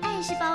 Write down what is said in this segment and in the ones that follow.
爱是包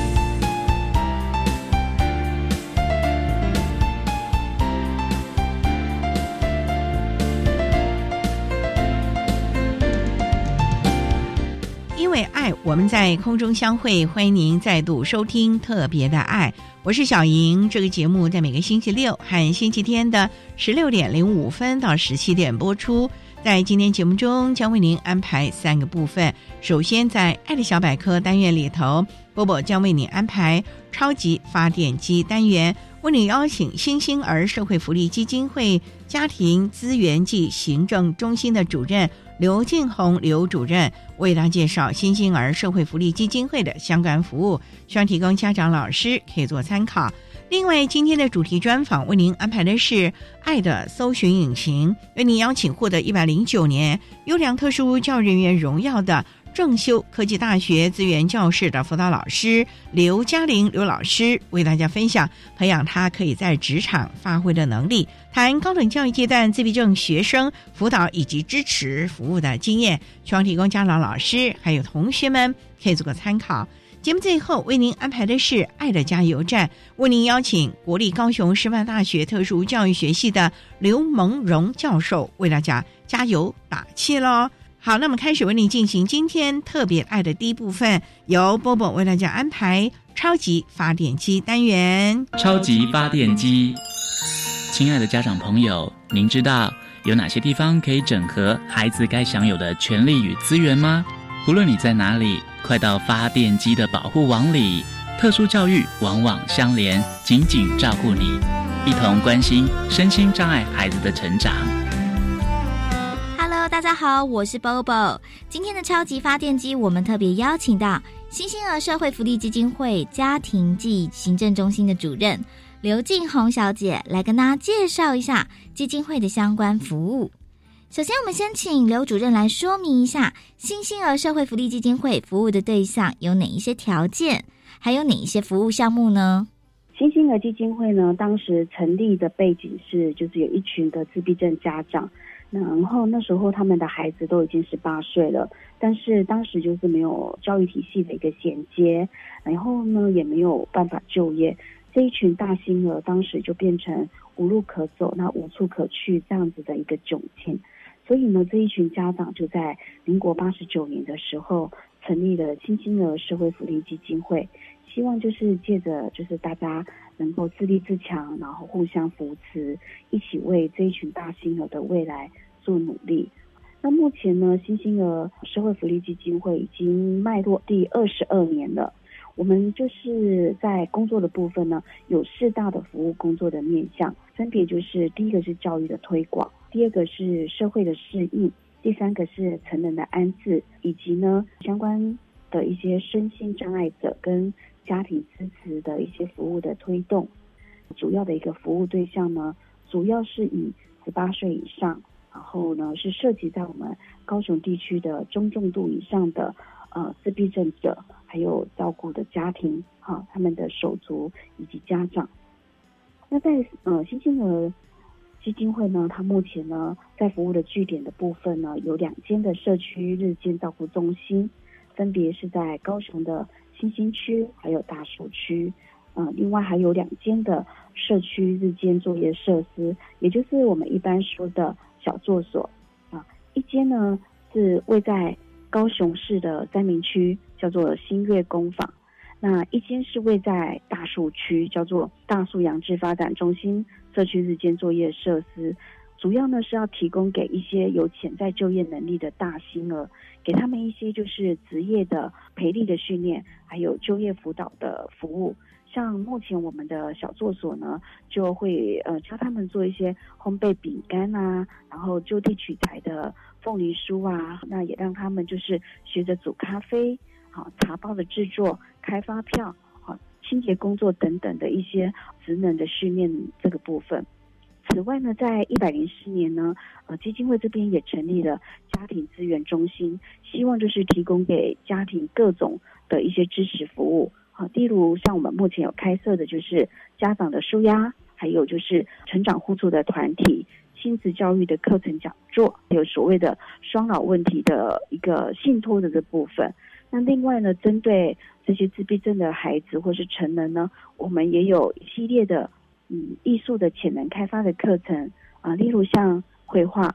因为爱，我们在空中相会，欢迎您再度收听特别的爱。我是小莹，这个节目在每个星期六和星期天的16:05到17点播出。在今天节目中，将为您安排三个部分。首先，在爱的小百科单元里头，波波将为您安排超级发电机单元，为您邀请新兴儿社会福利基金会家庭资源暨行政中心的主任刘进宏刘主任，为大家介绍新兴儿社会福利基金会的相关服务，希望提供家长老师可以做参考。另外，今天的主题专访为您安排的是爱的搜寻引擎，为您邀请获得109年优良特殊教育人员荣耀的正修科技大学资源教室的辅导老师刘嘉玲刘老师，为大家分享培养他可以在职场发挥的能力，谈高等教育阶段自闭症学生辅导以及支持服务的经验，希望提供家长老师还有同学们可以做个参考。节目最后为您安排的是爱的加油站，为您邀请国立高雄师范大学特殊教育学系的刘蒙荣教授，为大家加油打气咯。好，那我们开始为您进行今天特别爱的第一部分，由波波为大家安排超级发电机单元。超级发电机，亲爱的家长朋友，您知道有哪些地方可以整合孩子该享有的权利与资源吗？不论你在哪里，快到发电机的保护网里，特殊教育网网相连，紧紧照顾你，一同关心身心障碍孩子的成长。Hello， 大家好，我是 Bobo。今天的超级发电机，我们特别邀请到新兴儿社会福利基金会家庭暨行政中心的主任刘进宏小姐来跟大家介绍一下基金会的相关服务。首先，我们先请刘主任来说明一下新兴儿社会福利基金会服务的对象有哪一些条件，还有哪一些服务项目呢？新兴儿基金会呢，当时成立的背景是，就是有一群的自闭症家长，然后那时候他们的孩子都已经18岁了，但是当时就是没有教育体系的一个衔接，然后呢也没有办法就业，这一群大新儿当时就变成无路可走，那无处可去这样子的一个窘境。所以呢，这一群家长就在民国89年的时候成立了新兴儿社会福利基金会，希望就是借着就是大家能够自立自强，然后互相扶持，一起为这一群大新儿的未来做努力。那目前呢，新兴儿社会福利基金会已经迈入第22年了。我们就是在工作的部分呢，有4大的服务工作的面向，分别就是第一个是教育的推广，第二个是社会的适应，第三个是成人的安置，以及呢相关的一些身心障碍者跟家庭支持的一些服务的推动。主要的一个服务对象呢，主要是以18岁以上，然后呢是涉及在我们高雄地区的中重度以上的自闭症者，还有照顾的家庭啊，他们的手足以及家长。那在新兴儿基金会呢，它目前呢在服务的据点的部分呢，有2间的社区日间照顾中心，分别是在高雄的新兴区还有大树区，另外还有2间的社区日间作业设施，也就是我们一般说的小作所啊。一间呢是位在高雄市的三民区，叫做新月工坊，那一间是位在大树区，叫做大树养殖发展中心社区日间作业设施，主要呢是要提供给一些有潜在就业能力的大新儿，给他们一些就是职业的培力的训练，还有就业辅导的服务。像目前我们的小作所呢，就会教他们做一些烘焙饼干啊，然后就地取材的凤梨酥啊，那也让他们就是学着煮咖啡、茶包的制作、开发票、清洁工作等等的一些职能的训练这个部分。此外呢，在104年呢，基金会这边也成立了家庭资源中心，希望就是提供给家庭各种的一些支持服务。例如像我们目前有开设的就是家长的纾压，还有就是成长互助的团体、亲子教育的课程讲座，有所谓的双老问题的一个信托的这部分。那另外呢，针对这些自闭症的孩子或是成人呢，我们也有一系列的艺术的潜能开发的课程啊，例如像绘画，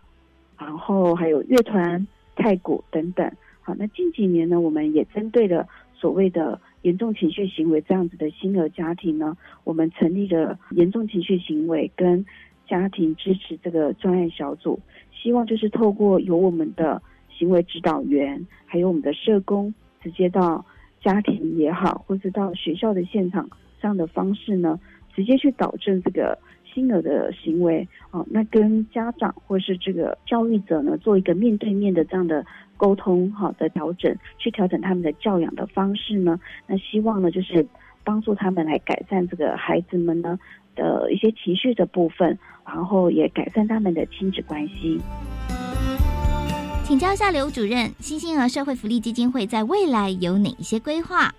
然后还有乐团、太鼓等等。好，那近几年呢，我们也针对了所谓的严重情绪行为这样子的新儿家庭呢，我们成立了严重情绪行为跟家庭支持这个专案小组，希望就是透过由我们的行为指导员还有我们的社工直接到家庭也好，或是到学校的现场这样的方式呢，直接去导正这个新儿的行为那跟家长或是这个教育者呢做一个面对面的这样的沟通的调整，去调整他们的教养的方式呢，那希望呢就是帮助他们来改善这个孩子们呢的一些情绪的部分，然后也改善他们的亲子关系。请教一下刘主任，新兴儿社会福利基金会在未来有哪一些规划？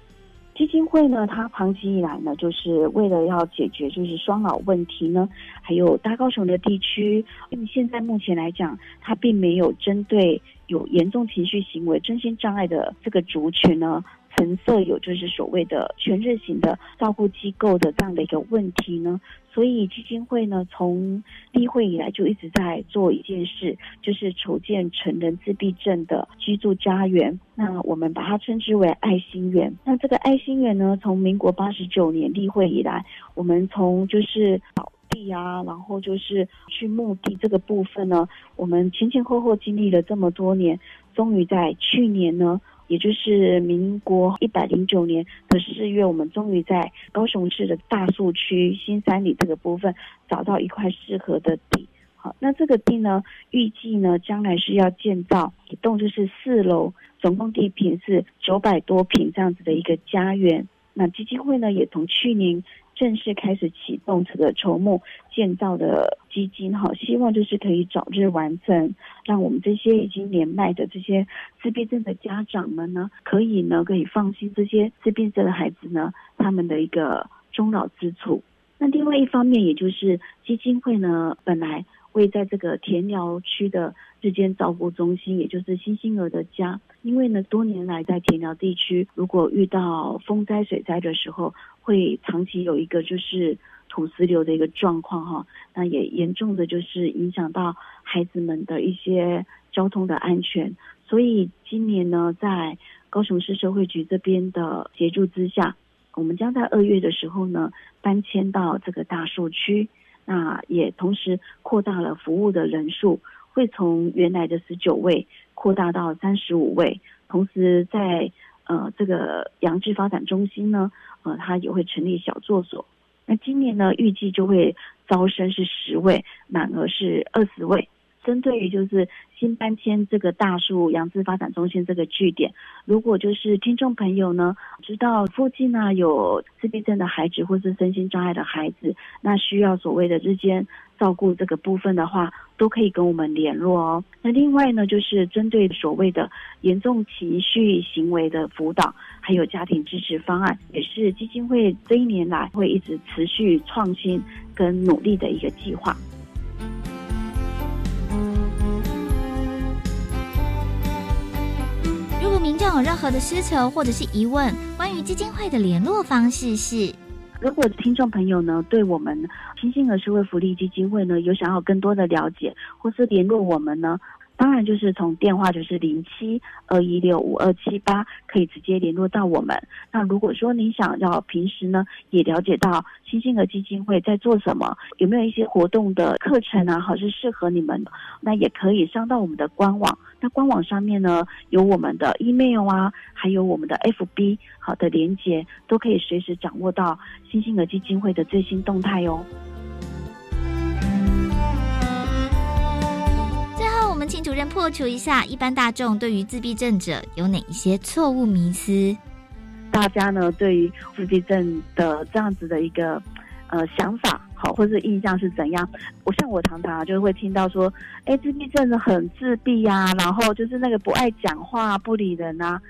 基金会呢，它长期以来呢，就是为了要解决就是双老问题呢，还有大高雄的地区，现在目前来讲，它并没有针对有严重情绪行为、身心障碍的这个族群呢，陈设有就是所谓的全日型的照顾机构的这样的一个问题呢，所以基金会呢，从立会以来就一直在做一件事，就是筹建成人自闭症的居住家园。那我们把它称之为爱心园。那这个爱心园呢，从民国89年立会以来，我们从就是草地啊，然后就是去墓地这个部分呢，我们前后后经历了这么多年，终于在去年呢，也就是民国109年的4月，我们终于在高雄市的大树区新三里这个部分找到一块适合的地。好，那这个地呢，预计呢将来是要建造一栋就是4楼，总共地坪是900多坪这样子的一个家园。那基金会呢也从去年正式开始启动这个筹募建造的基金，希望就是可以早日完成，让我们这些已经年迈的这些自闭症的家长们呢，可以放心这些自闭症的孩子呢他们的一个终老之处。那另外一方面，也就是基金会呢本来位在这个田寮区的日间照顾中心，也就是新兴儿的家，因为呢多年来在田寮地区，如果遇到风灾水灾的时候，会长期有一个就是土石流的一个状况那也严重的就是影响到孩子们的一些交通的安全，所以今年呢在高雄市社会局这边的协助之下，我们将在2月的时候呢搬迁到这个大树区，那也同时扩大了服务的人数，会从原来的19位扩大到35位，同时在这个养殖发展中心呢，它也会成立小作所。那今年呢预计就会招生是10位，满额是20位。针对于就是新搬迁这个大树养殖发展中心这个据点，如果就是听众朋友呢知道附近呢有自闭症的孩子或是身心障碍的孩子，那需要所谓的日间照顾这个部分的话，都可以跟我们联络哦。那另外呢，就是针对所谓的严重情绪行为的辅导，还有家庭支持方案，也是基金会这一年来会一直持续创新跟努力的一个计划。如果民众有任何的需求或者是疑问，关于基金会的联络方式是，如果听众朋友呢对我们新兴儿社会福利基金会呢有想要更多的了解，或是联络我们呢，当然就是从电话就是0721652788可以直接联络到我们。那如果说您想要平时呢也了解到新星儿基金会在做什么，有没有一些活动的课程啊，好是适合你们，那也可以上到我们的官网。那官网上面呢有我们的 email 啊，还有我们的 FB 好的连结，都可以随时掌握到新星儿基金会的最新动态哦。我们请主任破除一下一般大众对于自闭症者有哪一些错误迷思。大家呢对于自闭症的这样子的一个想法好或是印象是怎样？我常常就会听到说，自闭症的很自闭啊，然后就是那个不爱讲话不理人啊。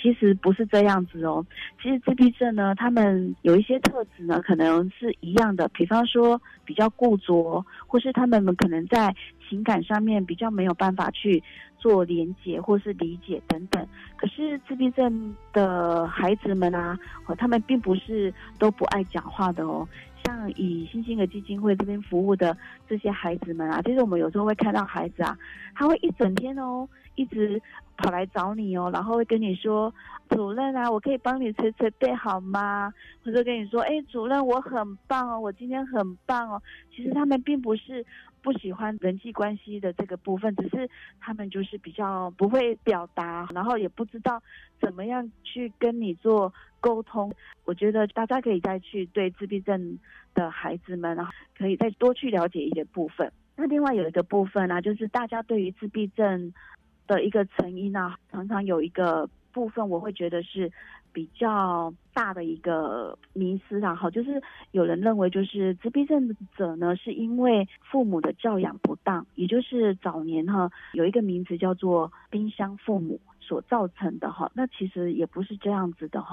其实不是这样子哦。其实自闭症呢，他们有一些特质呢，可能是一样的，比方说比较固着，或是他们可能在情感上面比较没有办法去做连结或是理解等等。可是自闭症的孩子们啊，他们并不是都不爱讲话的哦。像以新星儿基金会这边服务的这些孩子们啊，其实我们有时候会看到孩子啊，他会一整天哦，一直跑来找你哦，然后会跟你说，主任啊，我可以帮你捶捶背好吗？或者跟你说，主任我很棒哦，我今天很棒哦。其实他们并不是不喜欢人际关系的这个部分，只是他们就是比较不会表达，然后也不知道怎么样去跟你做沟通。我觉得大家可以再去对自闭症的孩子们啊，可以再多去了解一些部分。那另外有一个部分啊，就是大家对于自闭症的一个成因啊，常常有一个部分我会觉得是比较大的一个迷思啦，就是有人认为就是自闭症者呢是因为父母的教养不当，也就是早年有一个名词叫做冰箱父母所造成的那其实也不是这样子的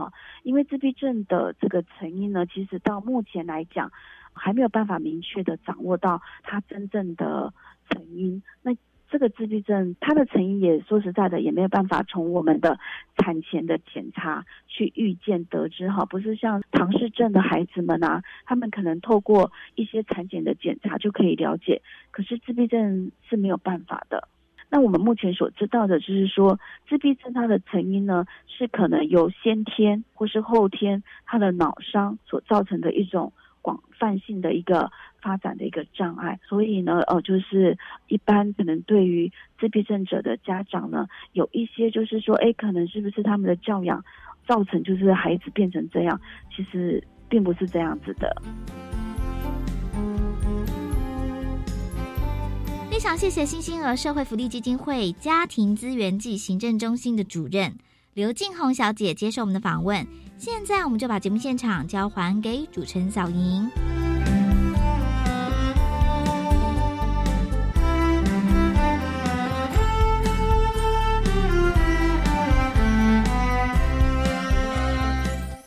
因为自闭症的这个成因呢，其实到目前来讲还没有办法明确的掌握到它真正的成因。那这个自闭症它的成因也说实在的也没有办法从我们的产前的检查去预见得知不是像唐氏症的孩子们啊，他们可能透过一些产前的检查就可以了解，可是自闭症是没有办法的。那我们目前所知道的就是说，自闭症它的成因呢是可能由先天或是后天它的脑伤所造成的一种广泛性的一个发展的一个障碍。所以呢就是一般可能对于自闭症者的家长呢，有一些就是说可能是不是他们的教养造成就是孩子变成这样，其实并不是这样子的。非常谢谢新星儿社会福利基金会家庭资源暨行政中心的主任刘静宏小姐接受我们的访问。现在我们就把节目现场交还给主持人小莹。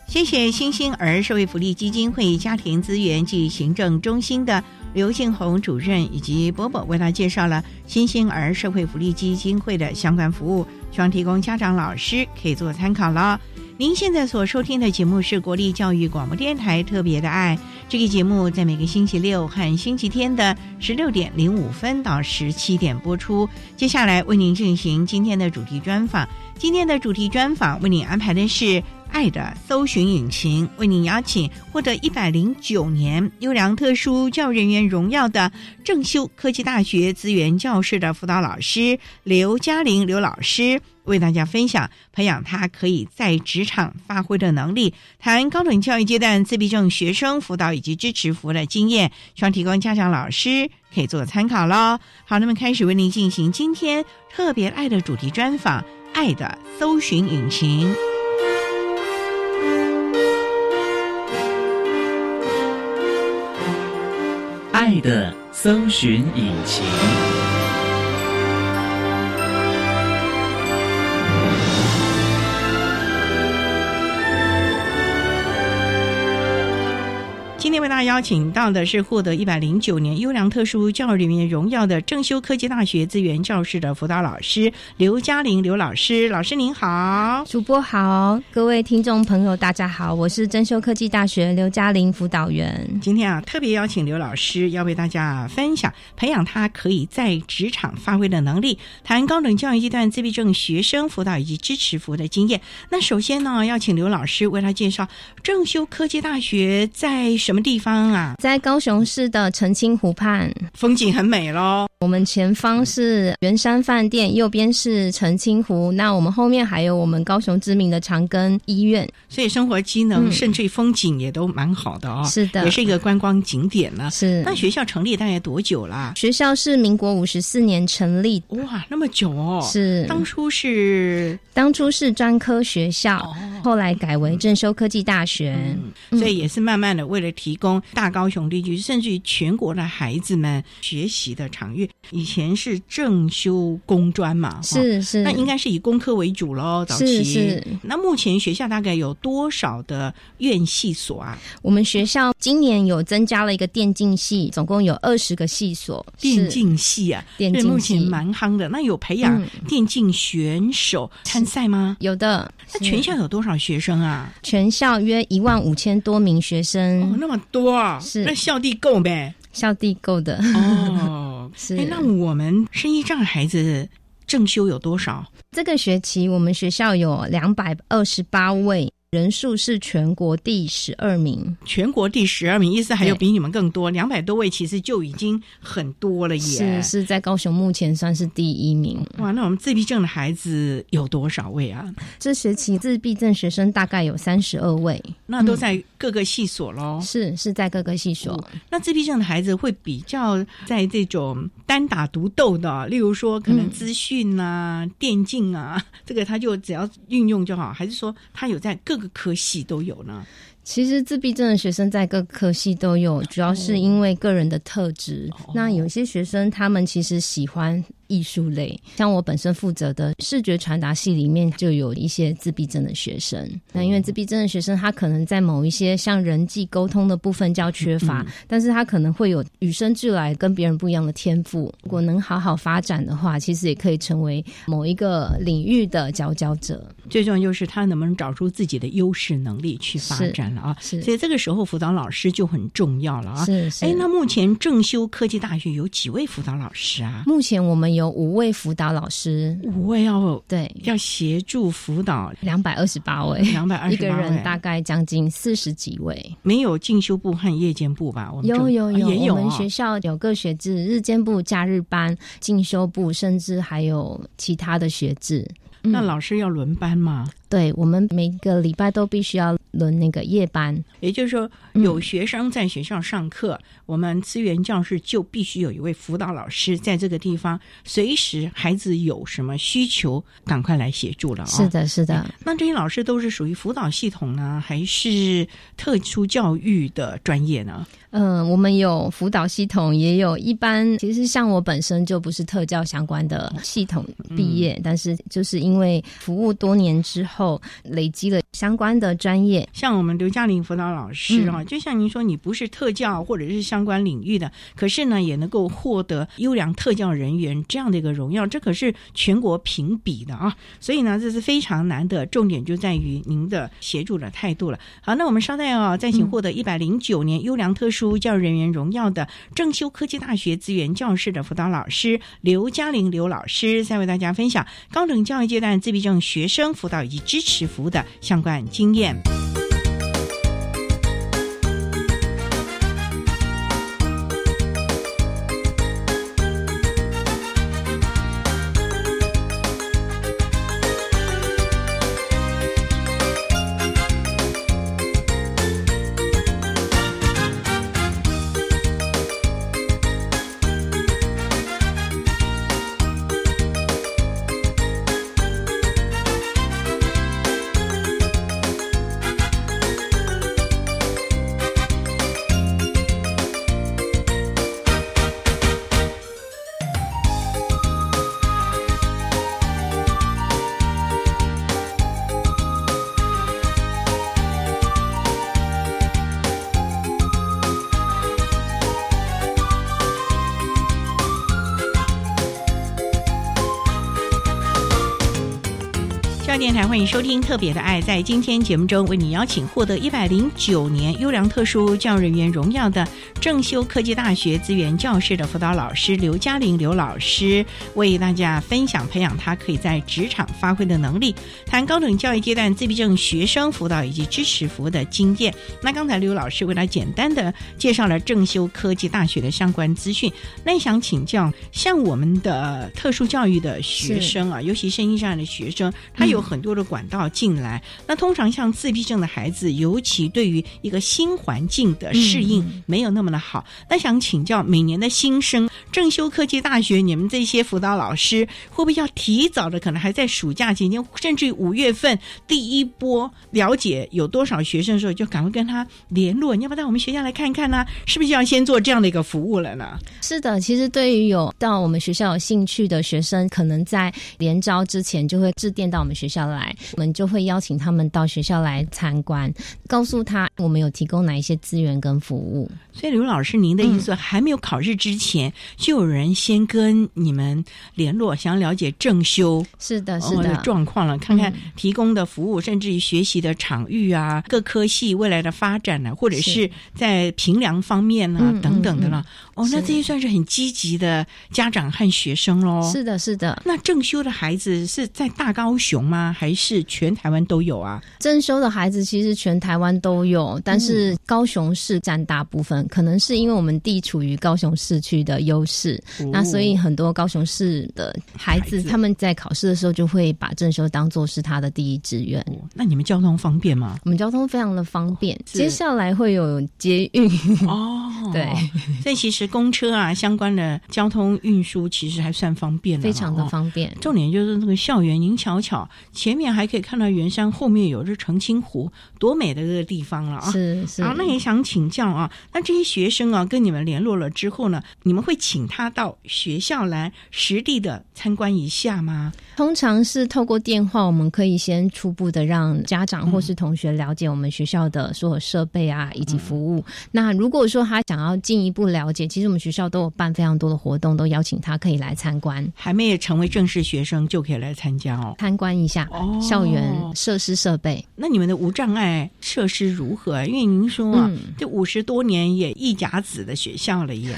谢谢新星儿社会福利基金会家庭资源暨行政中心的刘静宏主任以及伯伯为他介绍了新星儿社会福利基金会的相关服务，希望提供家长老师可以做参考了。您现在所收听的节目是国立教育广播电台特别的爱，这个节目在每个星期六和星期天的16:05到17点播出。接下来为您进行今天的主题专访，今天的主题专访为您安排的是爱的搜寻引擎，为您邀请获得109年优良特殊教育人员荣耀的正修科技大学资源教室的辅导老师刘嘉玲刘老师，为大家分享培养他可以在职场发挥的能力，谈高等教育阶段自闭症学生辅导以及支持服务的经验，希望提供家长老师可以做参考咯。好，那么开始为您进行今天特别爱的主题专访，爱的搜寻引擎。爱的搜寻引擎，今天为大家邀请到的是获得109年优良特殊教育人员荣耀的正修科技大学资源教室的辅导老师刘嘉玲刘老师。老师您好。主播好，各位听众朋友大家好，我是正修科技大学刘嘉玲辅导员。今天特别邀请刘老师要为大家分享培养他可以在职场发挥的能力，谈高等教育阶段自闭症学生辅导以及支持服务的经验。那首先呢，要请刘老师为他介绍正修科技大学在什么地方啊？在高雄市的澄清湖畔，风景很美咯。我们前方是圆山饭店，右边是澄清湖，那我们后面还有我们高雄知名的长庚医院，所以生活机能、甚至风景也都蛮好的哦。是的，也是一个观光景点了。是。那学校成立大概多久啦？学校是民国54年成立。哇，那么久哦。是。当初是专科学校，后来改为正修科技大学。所以也是慢慢的为了提供大高雄地区甚至于全国的孩子们学习的场域。以前是正修工专嘛，是那应该是以工科为主咯，早期。是。那目前学校大概有多少的院系所啊？我们学校今年有增加了一个电竞系，总共有20个系所。电竞系啊，电竞系目前蛮夯的。那有培养电竞选手参赛吗？有的。那全校有多少学生啊？全校约15000多名学生。哦，那么多啊。是。那校地够呗？校地够的。哦。是。那我们身心障碍孩子正修有多少？这个学期我们学校有228位，人数是全国第12名。全国第12名，意思还有比你们更多。200多位其实就已经很多了耶。是在高雄目前算是第1名。哇，那我们自闭症的孩子有多少位啊？这学期自闭症学生大概有32位。那都在各个系所咯。是在各个系所。那自闭症的孩子会比较在这种单打独斗的，例如说可能资讯啊、电竞啊，这个他就只要运用就好，还是说他有在各个科系都有呢？其实自闭症的学生在各科系都有，主要是因为个人的特质。那有些学生他们其实喜欢艺术类，像我本身负责的视觉传达系里面就有一些自闭症的学生。那因为自闭症的学生他可能在某一些像人际沟通的部分较缺乏，但是他可能会有与生俱来跟别人不一样的天赋，如果能好好发展的话，其实也可以成为某一个领域的佼佼者。最重要就是他能不能找出自己的优势能力去发展了啊。所以这个时候辅导老师就很重要了啊。是。那目前正修科技大学有几位辅导老师啊？目前我们有5位辅导老师。5位哦。对，要协助辅导228位，一个人大概将近40几位。没有进修部和夜间部吧？我们有也有。我们学校有各学制，日间部、假日班、进修部，甚至还有其他的学制。那老师要轮班吗？对，我们每个礼拜都必须要轮那个夜班。也就是说有学生在学校上课，我们资源教室就必须有一位辅导老师在这个地方，随时孩子有什么需求赶快来协助了。是的。那这些老师都是属于辅导系统呢，还是特殊教育的专业呢？我们有辅导系统，也有一般。其实像我本身就不是特教相关的系统毕业，但是就是因为服务多年之后累积了相关的专业。像我们刘嘉玲辅导老师啊，就像您说你不是特教或者是相关领域的，可是呢也能够获得优良特教人员这样的一个荣耀，这可是全国评比的啊。所以呢这是非常难的，重点就在于您的协助的态度了。好，那我们稍待啊，再请获得109年优良特殊教育人员荣耀的正修科技大学资源教室的辅导老师刘嘉玲刘老师，再为大家分享高等教育阶段自闭症学生辅导以及支持服务的相关经验。教电台，欢迎收听特别的爱。在今天节目中，为你邀请获得109年优良特殊教育人员荣耀的正修科技大学资源教室的辅导老师刘嘉玲刘老师，为大家分享培养他可以在职场发挥的能力，谈高等教育阶段自闭症学生辅导以及支持服务的经验。那刚才刘老师为他简单的介绍了正修科技大学的相关资讯，那想请教，像我们的特殊教育的学生啊，尤其身心障碍的学生，他有很多的管道进来，那通常像自闭症的孩子，尤其对于一个新环境的适应没有那么的好，那想请教每年的新生正修科技大学，你们这些辅导老师会不会要提早的，可能还在暑假期间，甚至于5月份第一波了解有多少学生的时候，就赶快跟他联络，你要不要到我们学校来看看呢、啊？是不是要先做这样的一个服务了呢？是的，其实对于有到我们学校有兴趣的学生，可能在联招之前就会致电到我们学校来，我们就会邀请他们到学校来参观，告诉他我们有提供哪一些资源跟服务。所以刘老师，您的意思还没有考试之前、就有人先跟你们联络，想了解正修是的状况了，看看提供的服务、甚至于学习的场域啊，各科系未来的发展啊，或者是在评量方面啊、等等的了。那这些算是很积极的家长和学生咯。是的。那正修的孩子是在大高雄吗？还是全台湾都有啊？正修的孩子其实全台湾都有，但是高雄市占大部分、可能是因为我们地处于高雄市区的优势、那所以很多高雄市的孩子他们在考试的时候就会把正修当作是他的第一志愿、那你们交通方便吗？我们交通非常的方便，接下来会有捷运对，所以其实公车啊相关的交通运输其实还算方便了，非常的方便、重点就是这个校园，您瞧瞧前面还可以看到圆山，后面有这澄清湖，多美的这个地方了啊！是啊，那也想请教啊，那这些学生啊跟你们联络了之后呢，你们会请他到学校来实地的参观一下吗？通常是透过电话，我们可以先初步的让家长或是同学了解我们学校的所有设备啊、以及服务。那如果说他想要进一步了解，其实我们学校都有办非常多的活动，都邀请他可以来参观。还没有成为正式学生就可以来参加哦，参观一下校园设施设备。那你们的无障碍设施如何？因为您说啊，这50多年也一甲子的学校了耶，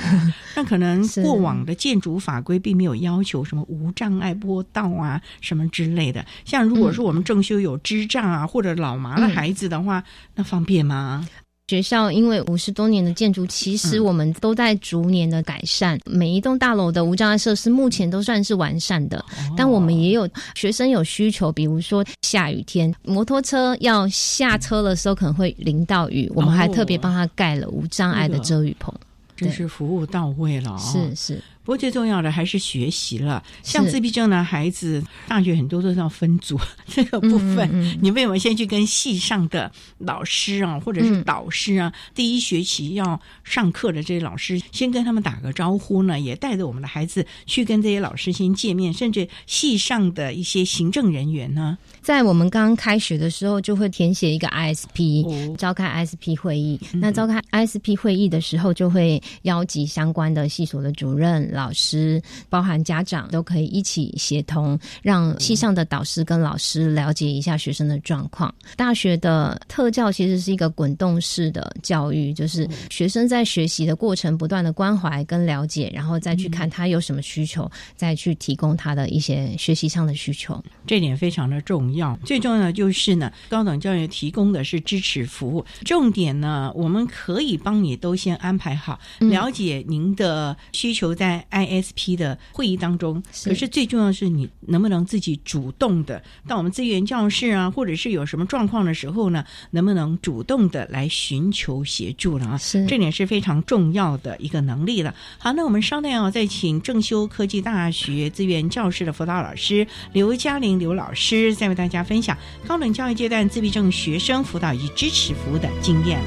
那可能过往的建筑法规并没有要求什么无障碍坡道啊什么之类的。像如果说我们正修有智障啊、或者老麻的孩子的话，那方便吗？学校因为50多年的建筑，其实我们都在逐年的改善、每一栋大楼的无障碍设施目前都算是完善的、但我们也有学生有需求，比如说下雨天摩托车要下车的时候可能会淋到雨、我们还特别帮他盖了无障碍的遮雨棚、真是服务到位了、是不过最重要的还是学习了。像自闭症的孩子，大学很多都是要分组这个部分，你为什么先去跟系上的老师啊，或者是导师啊、第一学期要上课的这些老师，先跟他们打个招呼呢？也带着我们的孩子去跟这些老师先见面，甚至系上的一些行政人员呢？在我们刚开学的时候，就会填写一个 ISP，、召开 ISP 会议。那召开 ISP 会议的时候，就会邀集相关的系所的主任、老师包含家长都可以一起协同，让系上的导师跟老师了解一下学生的状况。大学的特教其实是一个滚动式的教育，就是学生在学习的过程不断的关怀跟了解，然后再去看他有什么需求，再去提供他的一些学习上的需求。这点非常的重要。最重要的就是呢，高等教育提供的是支持服务，重点呢我们可以帮你都先安排好，了解您的需求在ISP 的会议当中，可是最重要的是你能不能自己主动的到我们资源教室啊，或者是有什么状况的时候呢，能不能主动的来寻求协助了啊？这点是非常重要的一个能力了。好，那我们稍待要再请正修科技大学资源教室的辅导老师刘嘉玲刘老师，再为大家分享高等教育阶段自闭症学生辅导以及支持服务的经验。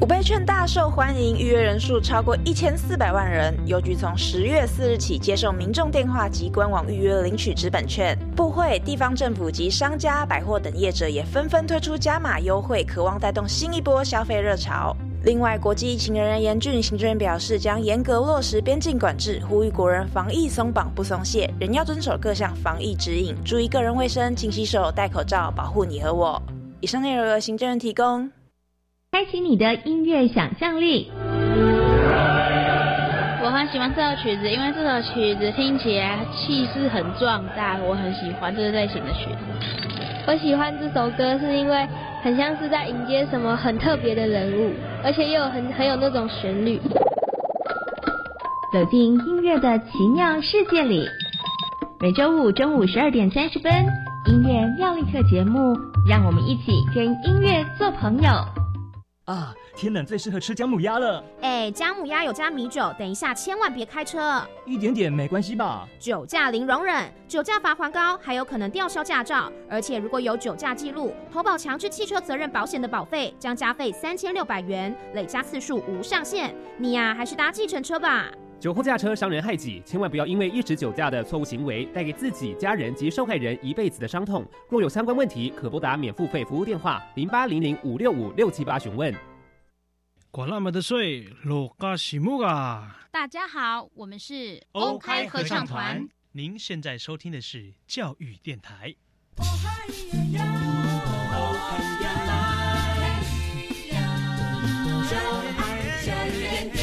五倍券大受欢迎，预约人数超过1400万人。邮局从10月4日起接受民众电话及官网预约领取纸本券。部会、地方政府及商家、百货等业者也纷纷推出加码优惠，渴望带动新一波消费热潮。另外，国际疫情仍然严峻，行政院表示将严格落实边境管制，呼吁国人防疫松绑不松懈，仍要遵守各项防疫指引，注意个人卫生，勤洗手、戴口罩，保护你和我。以上内容由行政院提供。开启你的音乐想象力。我很喜欢这首曲子，因为这首曲子听起来气势很壮大，我很喜欢这类型的曲子。我喜欢这首歌是因为很像是在迎接什么很特别的人物，而且又很有那种旋律。走进音乐的奇妙世界里，每周五中午12:30，音乐妙力课节目，让我们一起跟音乐做朋友。啊，天冷最适合吃姜母鸭了。哎，姜母鸭有加米酒，等一下千万别开车。一点点没关系吧？酒驾零容忍，酒驾罚锾高，还有可能吊销驾照。而且如果有酒驾记录，投保强制汽车责任保险的保费将加费3600元，累加次数无上限。你呀，还是搭计程车吧。酒后驾车伤人害己，千万不要因为一时酒驾的错误行为，带给自己、家人及受害人一辈子的伤痛。若有相关问题，可拨打免付费服务电话0800565678询问。管那么的水，落嘎西木嘎。大家好，我们是欧开合唱团。您现在收听的是教育电台。哦嗨呀呀，哦嗨呀啦，就爱教育电台。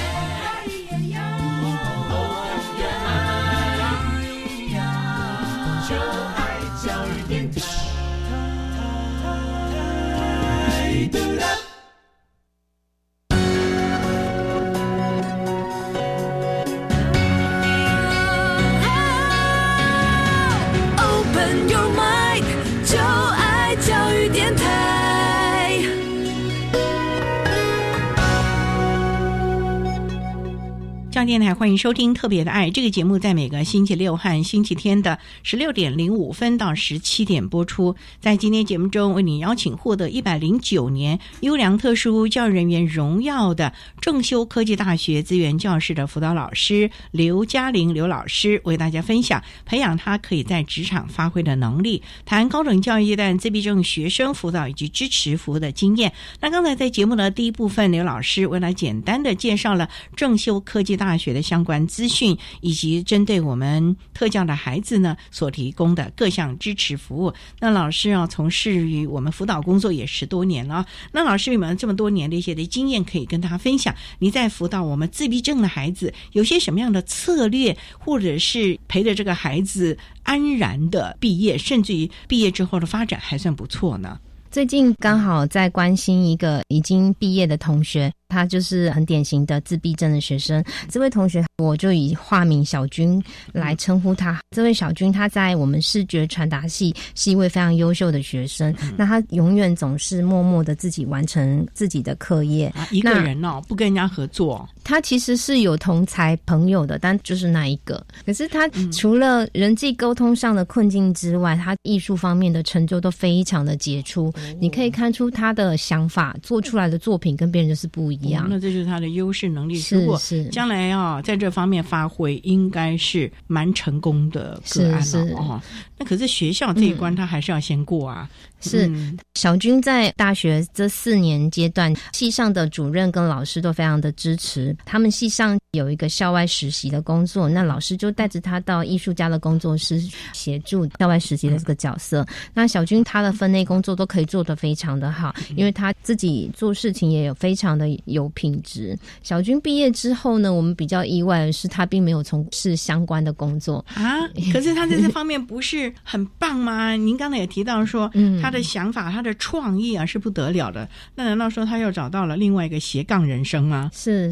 教育电台，欢迎收听《特别的爱》这个节目，在每个星期六和星期天的16:05到17点播出。在今天节目中，为你邀请获得109年优良特殊教育人员荣耀的正修科技大学资源教室的辅导老师刘嘉玲刘老师，为大家分享培养他可以在职场发挥的能力，谈高等教育阶段自闭症学生辅导以及支持服务的经验。那刚才在节目的第一部分，刘老师为了简单的介绍了正修科技大学的相关资讯，以及针对我们特教的孩子呢所提供的各项支持服务。那老师啊，从事于我们辅导工作也10多年了。那老师，你们这么多年的一些的经验可以跟他分享，你在辅导我们自闭症的孩子有些什么样的策略，或者是陪着这个孩子安然的毕业，甚至于毕业之后的发展还算不错呢？最近刚好在关心一个已经毕业的同学，他就是很典型的自闭症的学生。这位同学我就以化名小军来称呼他。这位小军他在我们视觉传达系是一位非常优秀的学生，那他永远总是默默的自己完成自己的课业，一个人哦，不跟人家合作。他其实是有同才朋友的，但就是那一个。可是他除了人际沟通上的困境之外，他艺术方面的成就都非常的杰出，你可以看出他的想法做出来的作品跟别人就是不一样。那这就是他的优势能力，如果将来在这方面发挥应该是蛮成功的个案哦。那可是学校这一关他还是要先过啊。是，小军在大学这4年阶段，系上的主任跟老师都非常的支持，他们系上有一个校外实习的工作，那老师就带着他到艺术家的工作室协助校外实习的这个角色。那小军他的分内工作都可以做得非常的好，因为他自己做事情也有非常的有品质。小军毕业之后呢，我们比较意外的是他并没有从事相关的工作啊。可是他在这方面不是很棒吗？您刚才也提到说他的想法、他的创意啊是不得了的，那难道说他又找到了另外一个斜杠人生吗？是。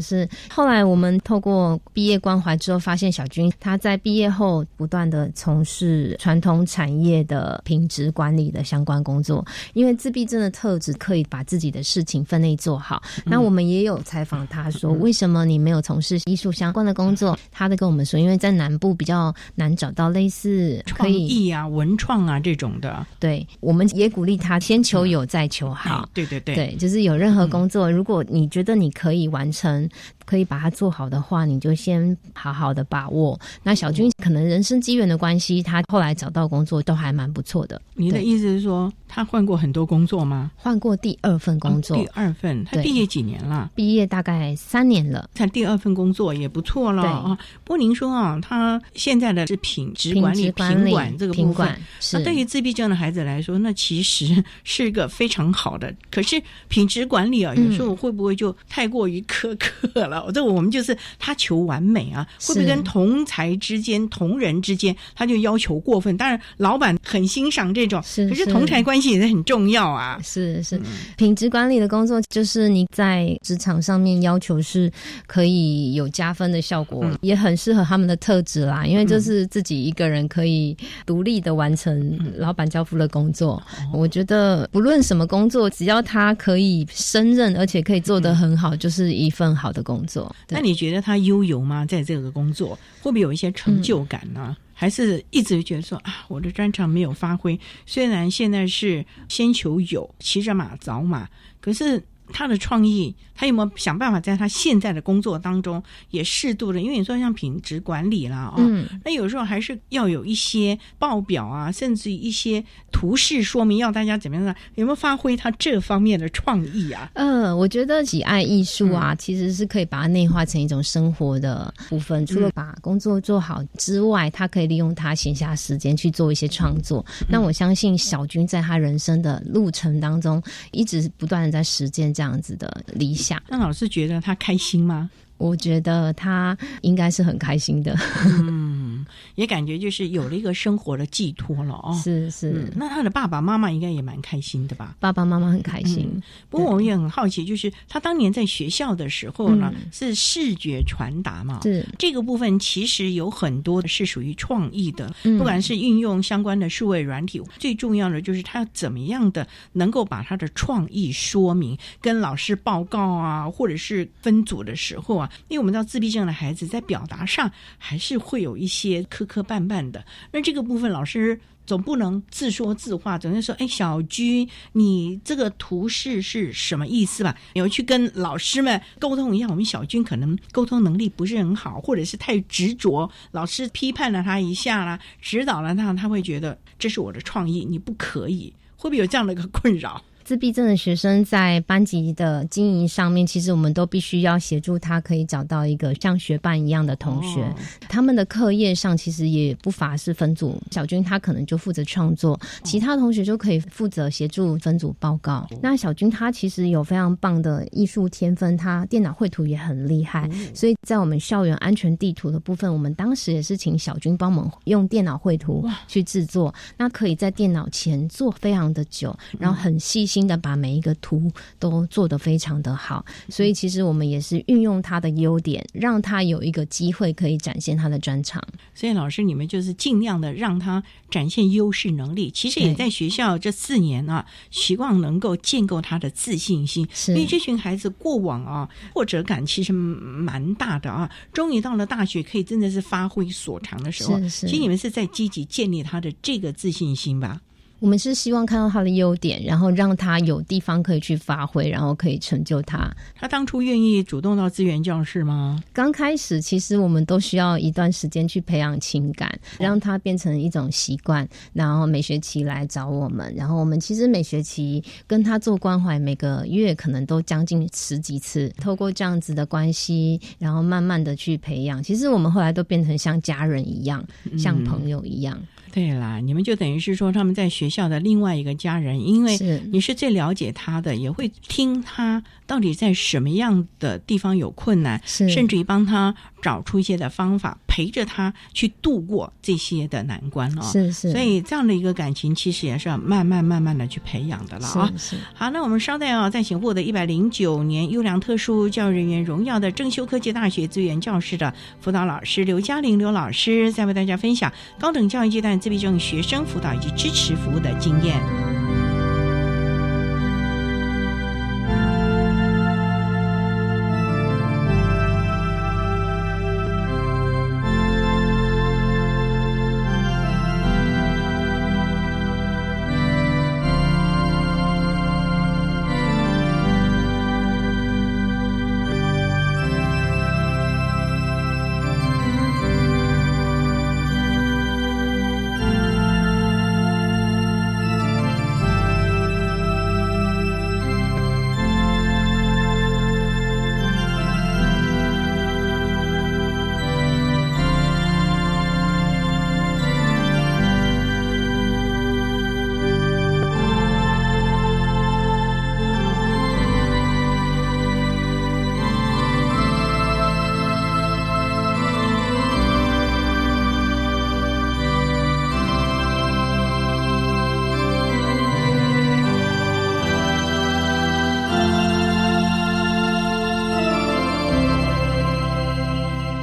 后来我们透过毕业关怀之后，发现小军他在毕业后不断的从事传统产业的品质管理的相关工作，因为自闭症的特质可以把自己的事情分内做好。那我们们也有采访他说为什么你没有从事艺术相关的工作，他都跟我们说因为在南部比较难找到类似可以创意啊文创啊这种的。对，我们也鼓励他先求有再求好、嗯、对对对对，就是有任何工作、嗯、如果你觉得你可以完成可以把它做好的话，你就先好好的把握。那小军可能人生机缘的关系，他后来找到工作都还蛮不错的。你的意思是说他换过很多工作吗？换过第二份工作、哦、第二份。他毕业几年了？毕业大概3年了。他第二份工作也不错了啊。不过您说啊，他现在的是品质管理、品管这个部分，那对于自闭症的孩子来说，那其实是个非常好的。可是品质管理啊，有时候会不会就太过于苛刻了？这我们就是他求完美啊，会不会跟同才之间同人之间他就要求过分？当然老板很欣赏这种，可是同才关系也是很重要啊。是是、嗯、品质管理的工作就是你在职场上面要求是可以有加分的效果、嗯、也很适合他们的特质啦，因为就是自己一个人可以独立的完成老板交付的工作、嗯、我觉得不论什么工作只要他可以胜任而且可以做得很好、嗯、就是一份好的工作。那你觉得他悠游吗？在这个工作会不会有一些成就感呢、啊嗯？还是一直觉得说啊，我的专长没有发挥？虽然现在是先求有，骑着马找马，可是他的创意，他有没有想办法在他现在的工作当中也适度的？因为你说像品质管理啦，哦、嗯，那有时候还是要有一些报表啊，甚至一些图示说明，要大家怎么样的，有没有发挥他这方面的创意啊？我觉得喜爱艺术啊、嗯，其实是可以把它内化成一种生活的部分。除了把工作做好之外，他可以利用他闲暇时间去做一些创作。嗯、那我相信小军在他人生的路程当中，一直不断的在实践这样子的理想。那老师觉得他开心吗？我觉得他应该是很开心的。嗯，也感觉就是有了一个生活的寄托了哦。是是、嗯。那他的爸爸妈妈应该也蛮开心的吧？爸爸妈妈很开心。嗯、不过我也很好奇，就是他当年在学校的时候呢，嗯、是视觉传达嘛？是这个部分其实有很多是属于创意的，不管是运用相关的数位软体，嗯、最重要的就是他要怎么样的能够把他的创意说明，跟老师报告啊，或者是分组的时候啊。因为我们知道自闭症的孩子在表达上还是会有一些磕磕绊绊的，那这个部分老师总不能自说自话，总是说哎，小军你这个图示是什么意思吧，有去跟老师们沟通一下。我们小军可能沟通能力不是很好，或者是太执着，老师批判了他一下啦，指导了他，他会觉得这是我的创意你不可以，会不会有这样的一个困扰？自闭症的学生在班级的经营上面，其实我们都必须要协助他可以找到一个像学伴一样的同学、哦、他们的课业上其实也不乏是分组，小军他可能就负责创作，其他同学就可以负责协助分组报告、哦、那小军他其实有非常棒的艺术天分，他电脑绘图也很厉害、哦、所以在我们校园安全地图的部分，我们当时也是请小军帮忙用电脑绘图去制作，那可以在电脑前做非常的久，然后很细心的把每一个图都做得非常的好，所以其实我们也是运用他的优点，让他有一个机会可以展现他的专长。所以老师你们就是尽量的让他展现优势能力，其实也在学校这4年啊，希望能够建构他的自信心，因为这群孩子过往啊挫折感其实蛮大的啊，终于到了大学可以真的是发挥所长的时候，其实你们是在积极建立他的这个自信心吧？我们是希望看到他的优点，然后让他有地方可以去发挥，然后可以成就他。他当初愿意主动到资源教室吗？刚开始其实我们都需要一段时间去培养情感，让他变成一种习惯，然后每学期来找我们，然后我们其实每学期跟他做关怀，每个月可能都将近10几次，透过这样子的关系，然后慢慢的去培养，其实我们后来都变成像家人一样、嗯、像朋友一样。对啦，你们就等于是说他们在学校的另外一个家人，因为你是最了解他的，也会听他到底在什么样的地方有困难，甚至于帮他找出一些的方法，陪着他去度过这些的难关哦。是是，所以这样的一个感情其实也是要慢慢的去培养的了啊。是是。好，那我们稍待啊，再请获得109年优良特殊教育人员荣耀的正修科技大学资源教室的辅导老师刘嘉玲刘老师，再为大家分享高等教育阶段自闭症学生辅导以及支持服务的经验。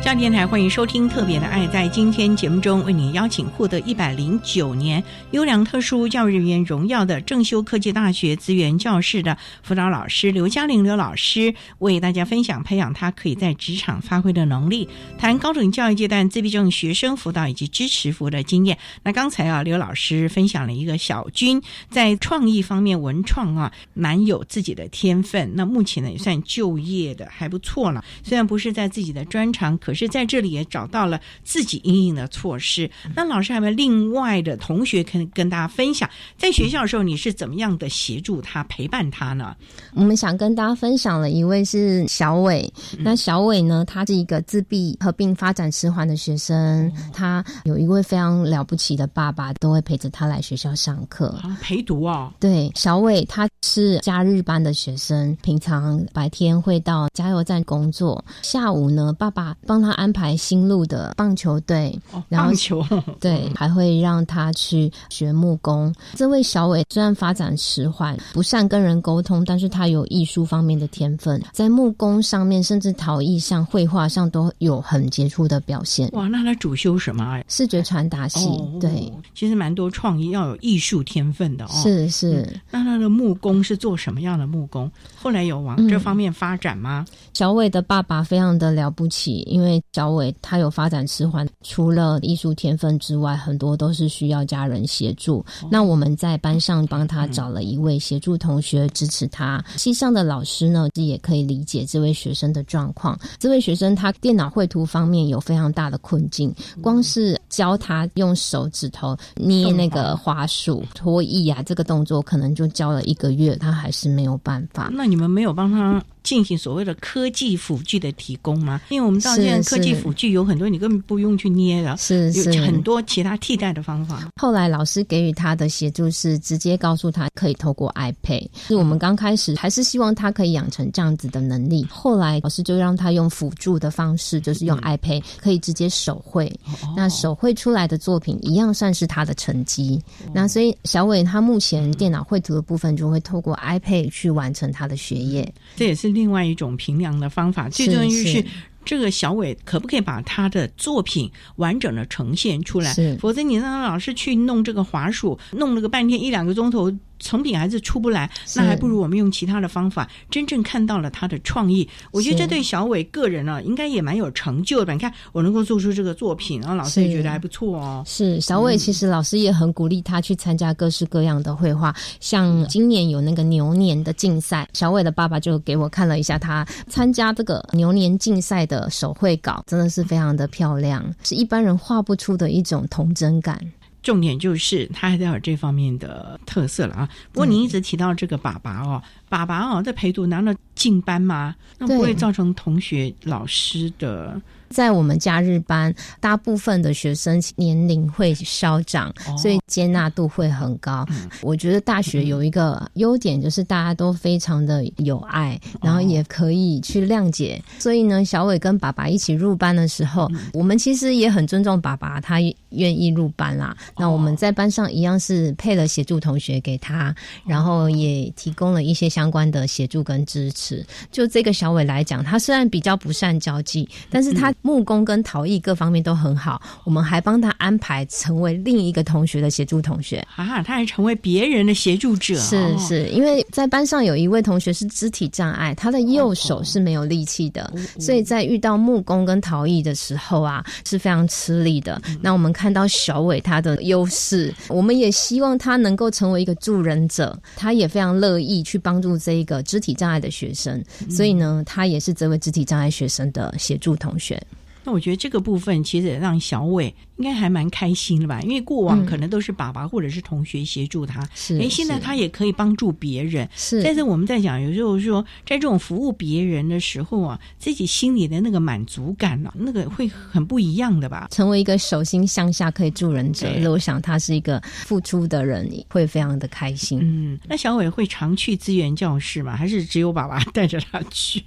教育电台，欢迎收听《特别的爱》。在今天节目中，为您邀请获得109年优良特殊教育人员荣耀的正修科技大学资源教室的辅导老师刘嘉玲刘老师，为大家分享培养他可以在职场发挥的能力，谈高等教育阶段自闭症学生辅导以及支持服务的经验。那刚才啊，刘老师分享了一个小军在创意方面文创啊，蛮有自己的天分。那目前呢，也算就业的还不错了，虽然不是在自己的专长，可是在这里也找到了自己因应的措施。那老师还有另外的同学可以跟大家分享，在学校的时候你是怎么样的协助他陪伴他呢？我们想跟大家分享的一位是小伟。那小伟呢，他是一个自闭合并发展迟缓的学生，他有一位非常了不起的爸爸，都会陪着他来学校上课啊，陪读哦。对，小伟他是假日班的学生，平常白天会到加油站工作，下午呢爸爸帮他安排新路的棒球队，然后棒球对，还会让他去学木工。这位小伟虽然发展迟缓，不善跟人沟通，但是他有艺术方面的天分，在木工上面，甚至陶艺上、绘画上都有很杰出的表现。哇，那他主修什么？视觉传达系。哦，对，其实蛮多创意要有艺术天分的哦。是是。那他的木工是做什么样的木工？后来有往这方面发展吗？小伟的爸爸非常的了不起，因为小伟他有发展迟缓，除了艺术天分之外，很多都是需要家人协助。哦，那我们在班上帮他找了一位协助同学支持他。系上的老师呢，也可以理解这位学生的状况。这位学生他电脑绘图方面有非常大的困境，光是教他用手指头捏那个花束脱衣啊，这个动作可能就教了1个月，他还是没有办法。那你们没有帮他进行所谓的科技辅具的提供吗？因为我们到现在科技辅具有很多，你根本不用去捏了，有很多其他替代的方法。后来老师给予他的协助是直接告诉他可以透过 iPad。我们刚开始还是希望他可以养成这样子的能力，后来老师就让他用辅助的方式，就是用 iPad 可以直接手绘。那手绘出来的作品一样算是他的成绩。那所以小伟他目前电脑绘图的部分就会透过 iPad 去完成他的学业。这也是另外一种评量的方法，最重要是这个小伟可不可以把他的作品完整的呈现出来，否则你让老师去弄这个滑鼠，弄了个半天1-2个钟头，成品还是出不来，那还不如我们用其他的方法真正看到了他的创意。我觉得这对小伟个人呢，应该也蛮有成就的。你看我能够做出这个作品，然后老师也觉得还不错哦。是，小伟其实老师也很鼓励他去参加各式各样的绘画，像今年有那个牛年的竞赛，小伟的爸爸就给我看了一下他参加这个牛年竞赛的手绘稿，真的是非常的漂亮，是一般人画不出的一种童真感。重点就是他还在有这方面的特色了啊！不过您一直提到这个爸爸在陪读难道进班吗？那不会造成同学老师的？在我们假日班大部分的学生年龄会稍长，所以接纳度会很高。我觉得大学有一个优点，就是大家都非常的有爱，然后也可以去谅解。所以呢，小伟跟爸爸一起入班的时候，我们其实也很尊重爸爸他愿意入班啦。那我们在班上一样是配了协助同学给他，然后也提供了一些相关的协助跟支持。就这个小伟来讲，他虽然比较不善交际，但是他木工跟陶艺各方面都很好，我们还帮他安排成为另一个同学的协助同学啊，他还成为别人的协助者。是是，因为在班上有一位同学是肢体障碍，他的右手是没有力气的，所以在遇到木工跟陶艺的时候啊，是非常吃力的。那我们看到小伟他的优势，我们也希望他能够成为一个助人者，他也非常乐意去帮助这一个肢体障碍的学生，所以呢，他也是这位肢体障碍学生的协助同学。那我觉得这个部分其实也让小伟应该还蛮开心的吧，因为过往可能都是爸爸或者是同学协助他，现在他也可以帮助别人。但是我们在讲，有时候说在这种服务别人的时候啊，自己心里的那个满足感啊，那个会很不一样的吧。成为一个手心向下可以助人者，我想他是一个付出的人，会非常的开心。那小伟会常去资源教室吗？还是只有爸爸带着他去？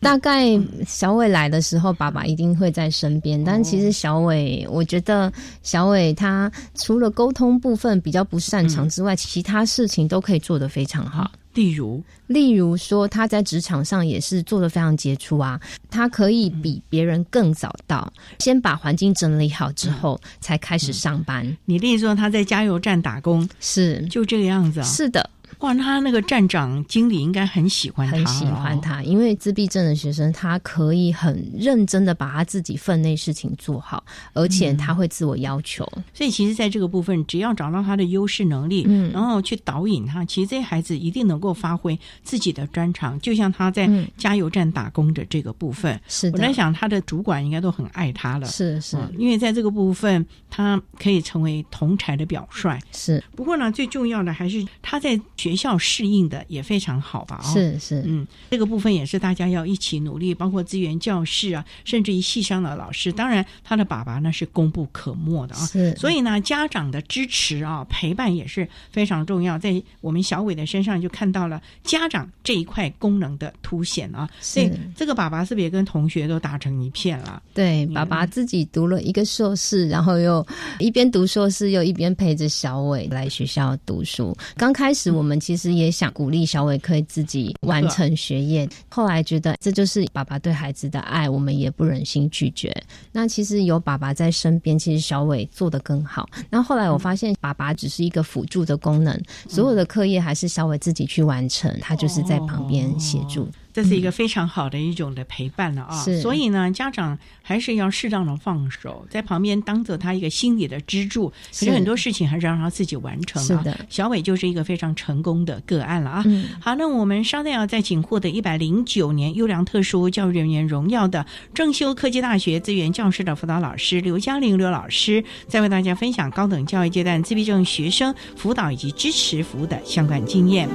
大概小伟来的时候，爸爸一定会在身边，但其实小伟我觉得小伟他除了沟通部分比较不擅长之外，其他事情都可以做得非常好。例如说他在职场上也是做得非常杰出啊，他可以比别人更早到，先把环境整理好之后才开始上班。你例如说他在加油站打工，是就这个样子啊？是的。哇，他那个站长经理应该很喜欢他，很喜欢他，因为自闭症的学生他可以很认真的把他自己分内事情做好，而且他会自我要求，所以其实在这个部分只要找到他的优势能力，然后去导引他，其实这些孩子一定能够发挥自己的专长，就像他在加油站打工的这个部分，是的，我在想他的主管应该都很爱他了，是是、因为在这个部分他可以成为同儕的表率。是，不过呢最重要的还是他在学校适应的也非常好吧、是是，这个部分也是大家要一起努力，包括资源教室啊，甚至于系上的老师，当然他的爸爸那是功不可没的啊。所以呢家长的支持啊，陪伴也是非常重要，在我们小伟的身上就看到了家长这一块功能的凸显啊。所以这个爸爸是不是也跟同学都打成一片了？对，爸爸自己读了一个硕士，然后又一边读硕士又一边陪着小伟来学校读书。刚开始我们其实也想鼓励小伟可以自己完成学业，后来觉得这就是爸爸对孩子的爱，我们也不忍心拒绝。那其实有爸爸在身边，其实小伟做得更好。那后来我发现爸爸只是一个辅助的功能，所有的课业还是小伟自己去完成，他就是在旁边协助、这是一个非常好的一种的陪伴了啊。所以呢家长还是要适当的放手，在旁边当着他一个心理的支柱，可是很多事情还是让他自己完成啊。是的，小伟就是一个非常成功的个案了啊。好，那我们稍待要再请获得109年优良特殊教育人员荣耀的正修科技大学资源教室的辅导老师刘嘉玲刘老师，再为大家分享高等教育阶段自闭症学生辅导以及支持服务的相关经验。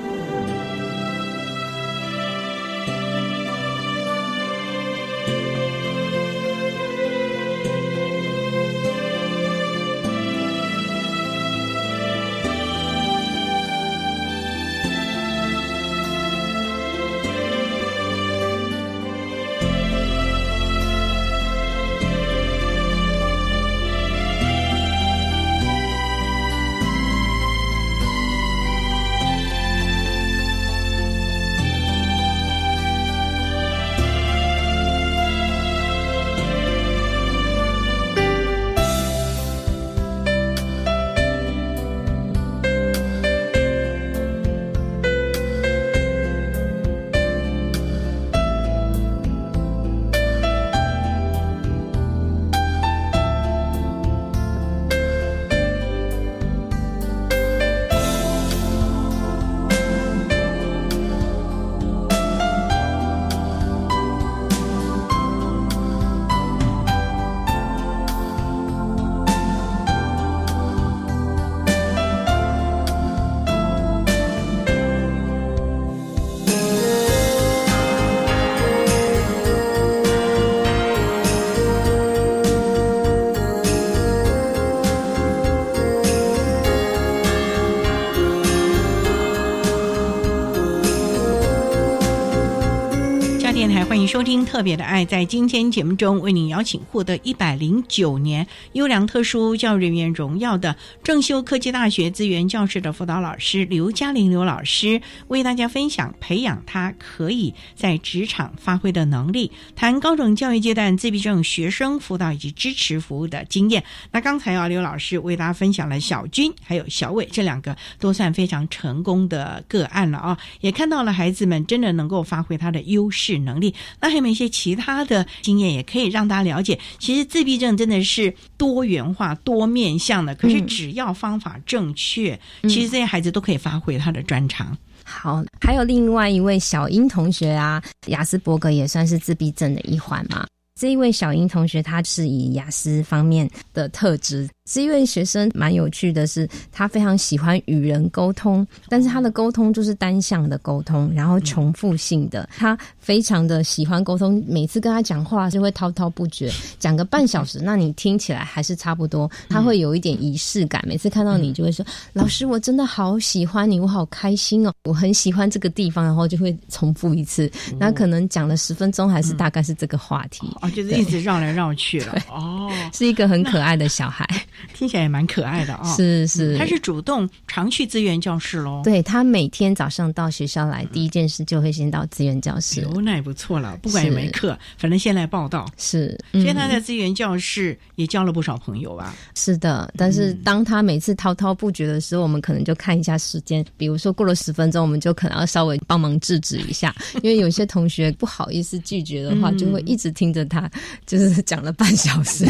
收听特别的爱，在今天节目中为您邀请获得109年优良特殊教育人员荣耀的正修科技大学资源教室的辅导老师刘嘉玲刘老师，为大家分享培养他可以在职场发挥的能力，谈高等教育阶段自闭症学生辅导以及支持服务的经验。那刚才啊，刘老师为大家分享了小军还有小伟这两个都算非常成功的个案了啊，也看到了孩子们真的能够发挥他的优势能力。那还有一些其他的经验也可以让大家了解，其实自闭症真的是多元化多面向的，可是只要方法正确、其实这些孩子都可以发挥他的专长。好，还有另外一位小英同学啊，亚斯伯格也算是自闭症的一环嘛。这一位小英同学他是以雅思方面的特质，这一位学生蛮有趣的是他非常喜欢与人沟通，但是他的沟通就是单向的沟通，然后重复性的，他非常的喜欢沟通，每次跟他讲话就会滔滔不绝，讲个半小时那你听起来还是差不多，他会有一点仪式感，每次看到你就会说老师我真的好喜欢你，我好开心哦，我很喜欢这个地方，然后就会重复一次，那可能讲了10分钟还是大概是这个话题，就是一直绕来绕去了。哦，是一个很可爱的小孩。听起来也蛮可爱的哦。是是，他是主动常去资源教室咯。对，他每天早上到学校来，第一件事就会先到资源教室。那也不错了，不管有没课，反正先来报到。是，所以他在资源教室也交了不少朋友吧。是的，但是当他每次滔滔不绝的时候，我们可能就看一下时间，比如说过了10分钟，我们就可能要稍微帮忙制止一下，因为有些同学不好意思拒绝的话，就会一直听着他，就是讲了半小时。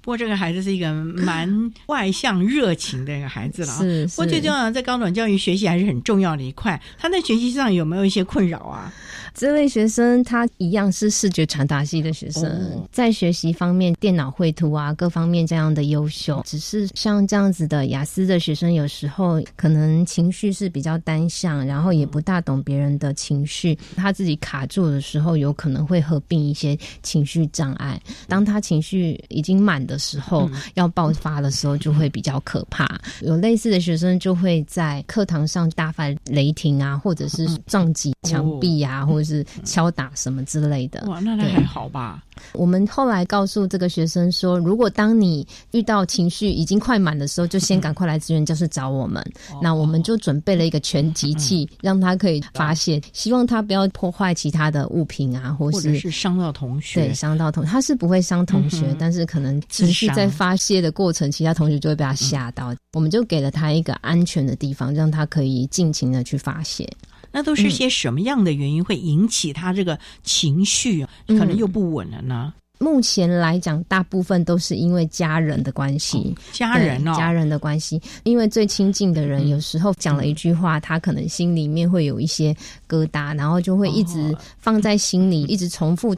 不过这个孩子是一个蛮外向热情的一个孩子了啊。不过最重要的，在高等教育学习还是很重要的一块。他在学习上有没有一些困扰啊？这类学生他一样是视觉传达系的学生，在学习方面电脑绘图啊各方面这样的优秀，只是像这样子的雅思的学生有时候可能情绪是比较单向，然后也不大懂别人的情绪，他自己卡住的时候有可能会合并一些情绪障碍。当他情绪已经满的时候，要爆发的时候就会比较可怕。有类似的学生就会在课堂上大发雷霆啊，或者是撞击墙壁啊，或者是敲打什么之类的。哇，那还好吧。我们后来告诉这个学生说，如果当你遇到情绪已经快满的时候，就先赶快来资源教室找我们。那我们就准备了一个拳击器，让他可以发泄，希望他不要破坏其他的物品啊，或者是伤到同学。对，伤到同学，他是不会伤同学，但是可能情绪在发泄的过程，其他同学就会被他吓到。我们就给了他一个安全的地方，让他可以尽情的去发泄。那都是些什么样的原因会引起他这个情绪可能又不稳了呢？目前来讲大部分都是因为家人的关系。家人的关系，因为最亲近的人有时候讲了一句话，他可能心里面会有一些疙瘩，然后就会一直放在心里，一直重复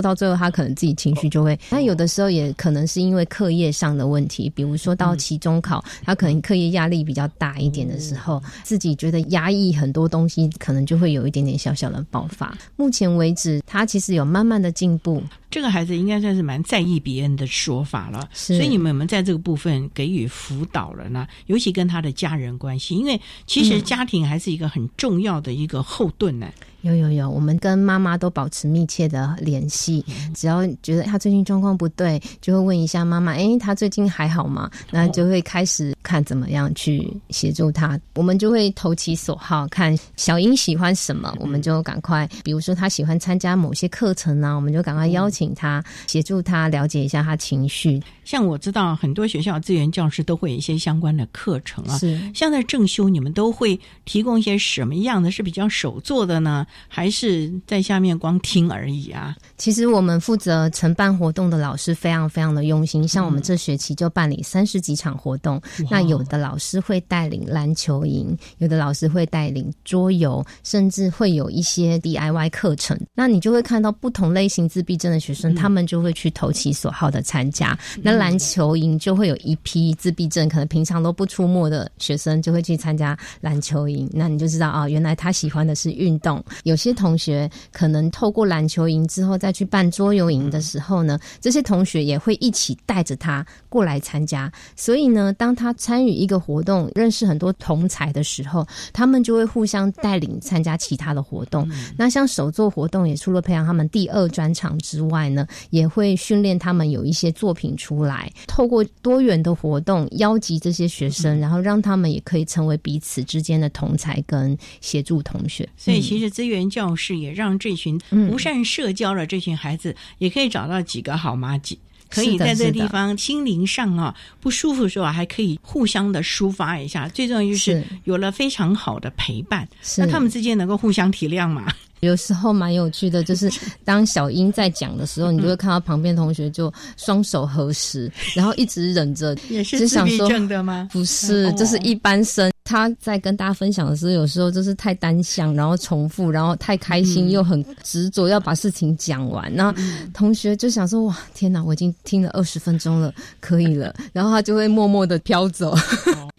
到最后他可能自己情绪就会。那有的时候也可能是因为课业上的问题，比如说到期中考，他可能课业压力比较大一点的时候，自己觉得压抑很多东西，可能就会有一点点小小的爆发。目前为止他其实有慢慢的进步，这个孩子应该算是蛮在意别人的说法了，所以你们有没有在这个部分给予辅导了呢？尤其跟他的家人关系，因为其实家庭还是一个很重要的一个后盾呢。有，我们跟妈妈都保持密切的联系，只要觉得她最近状况不对，就会问一下妈妈，她最近还好吗？那就会开始看怎么样去协助她。我们就会投其所好，看小英喜欢什么，我们就赶快，比如说她喜欢参加某些课程啊，我们就赶快邀请她，协助她了解一下她情绪。像我知道很多学校资源教室都会有一些相关的课程啊，像在正修你们都会提供一些什么样的是比较手作的呢？还是在下面光听而已啊？其实我们负责承办活动的老师非常非常的用心，像我们这学期就办理30几场活动，那有的老师会带领篮球营，有的老师会带领桌游，甚至会有一些 DIY 课程。那你就会看到不同类型自闭症的学生，他们就会去投其所好的参加。那篮球营就会有一批自闭症可能平常都不出没的学生就会去参加篮球营，那你就知道原来他喜欢的是运动。有些同学可能透过篮球营之后再去办桌游营的时候呢，这些同学也会一起带着他过来参加。所以呢，当他参与一个活动，认识很多同才的时候，他们就会互相带领参加其他的活动。那像手作活动也除了培养他们第2专长之外呢，也会训练他们有一些作品出来。透过多元的活动邀集这些学生，然后让他们也可以成为彼此之间的同才跟协助同学。所以其实资源教室也让这群不善社交的这群孩子也可以找到几个好麻吉，可以在这地方心灵上不舒服的时候还可以互相的抒发一下。最重要就是有了非常好的陪伴，那他们之间能够互相体谅嘛。有时候蛮有趣的，就是当小英在讲的时候，你就会看到旁边同学就双手合十，然后一直忍着。也是自闭症的吗？不是，就是一般生。他在跟大家分享的时候，有时候就是太单向，然后重复，然后太开心又很执着要把事情讲完。那同学就想说，哇，天哪，我已经听了20分钟了，可以了。然后他就会默默的飘走。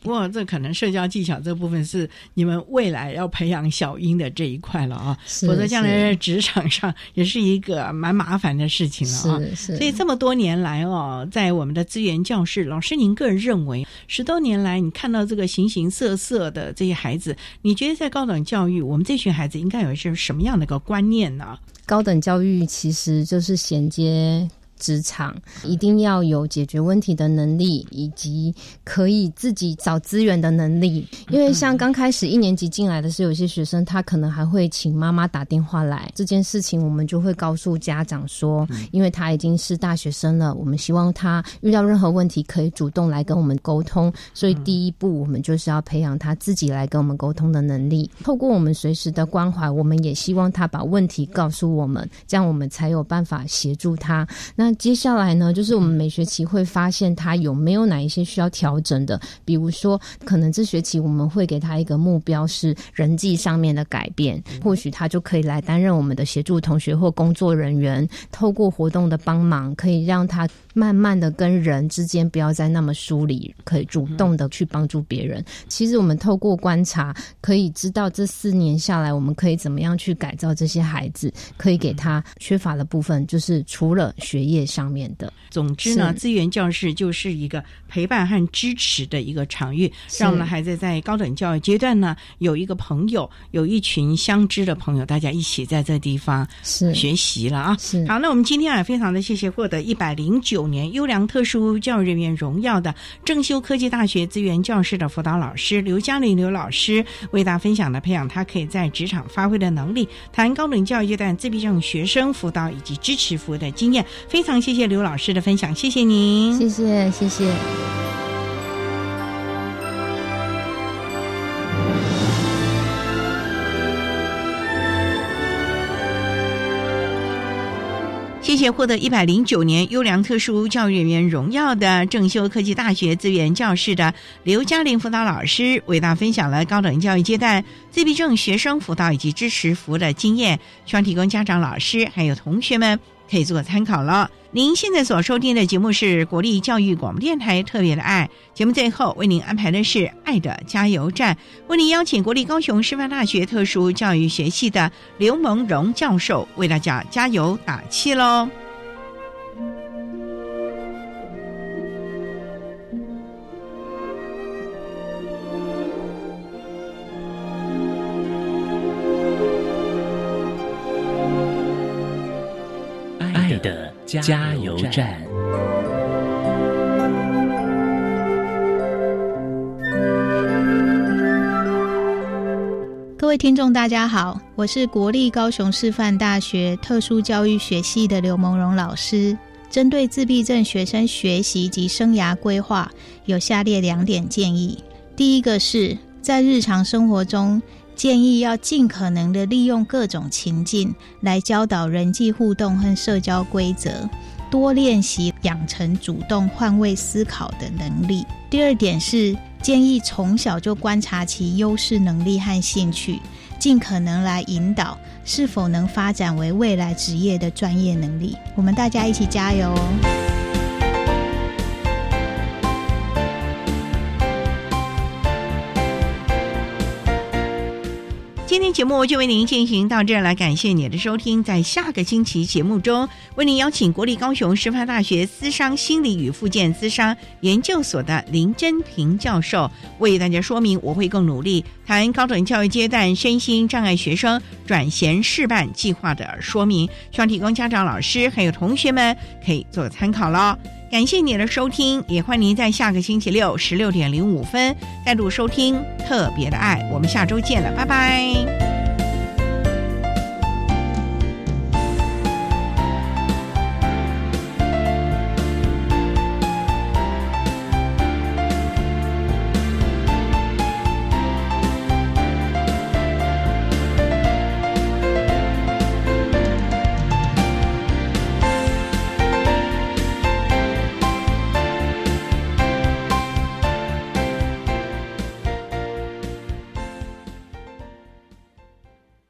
不过这可能社交技巧这部分是你们未来要培养小英的这一块了啊，否则将来在职场上也是一个蛮麻烦的事情了啊。所以这么多年来在我们的资源教室，老师您个人认为10多年来你看到这个形形色色的这些孩子，你觉得在高等教育我们这群孩子应该有一些什么样的一个观念呢？高等教育其实就是衔接职场一定要有解决问题的能力，以及可以自己找资源的能力。因为像刚开始一年级进来的是有些学生，他可能还会请妈妈打电话来，这件事情我们就会告诉家长说，因为他已经是大学生了，我们希望他遇到任何问题可以主动来跟我们沟通，所以第一步我们就是要培养他自己来跟我们沟通的能力，透过我们随时的关怀，我们也希望他把问题告诉我们，这样我们才有办法协助他。那接下来呢，就是我们每学期会发现他有没有哪一些需要调整的，比如说可能这学期我们会给他一个目标是人际上面的改变，或许他就可以来担任我们的协助同学或工作人员，透过活动的帮忙可以让他慢慢的跟人之间不要再那么疏离，可以主动的去帮助别人。其实我们透过观察可以知道这4年下来我们可以怎么样去改造这些孩子，可以给他缺乏的部分就是除了学业上面的。总之呢，资源教室就是一个陪伴和支持的一个场域，让我们孩子在高等教育阶段呢有一个朋友，有一群相知的朋友，大家一起在这地方学习了啊。好，那我们今天也非常的谢谢获得109年优良特殊教育人员荣耀的正修科技大学资源教室的辅导老师刘嘉玲刘老师为大家分享的培养他可以在职场发挥的能力，谈高等教育阶段自闭症学生辅导以及支持服务的经验。非常谢谢刘老师的分享，谢谢您。谢谢。谢谢获得109年优良特殊教育人员荣耀的正修科技大学资源教室的刘嘉玲辅导老师为大家分享了高等教育阶段自闭症学生辅导以及支持服务的经验，希望提供家长老师还有同学们可以做参考了。您现在所收听的节目是国立教育广播电台特别的爱节目，最后为您安排的是爱的加油站，为您邀请国立高雄师范大学特殊教育学系的刘蒙荣教授为大家加油打气咯。爱的加油站，各位听众大家好，我是国立高雄师范大学特殊教育学系的刘蒙荣老师。针对自闭症学生学习及生涯规划有下列2点建议。第一个是在日常生活中建议要尽可能的利用各种情境来教导人际互动和社交规则，多练习养成主动换位思考的能力。第2点是建议从小就观察其优势能力和兴趣，尽可能来引导是否能发展为未来职业的专业能力。我们大家一起加油哦。今天节目就为您进行到这儿了，感谢您的收听。在下个星期节目中，为您邀请国立高雄师范大学咨商心理与复健咨商研究所的林真平教授为大家说明我会更努力，谈高等教育阶段身心障碍学生转衔示范计划的说明，希望提供家长老师还有同学们可以做参考了。感谢您的收听，也欢迎您在下个星期六16:05再度收听特别的爱，我们下周见了，拜拜。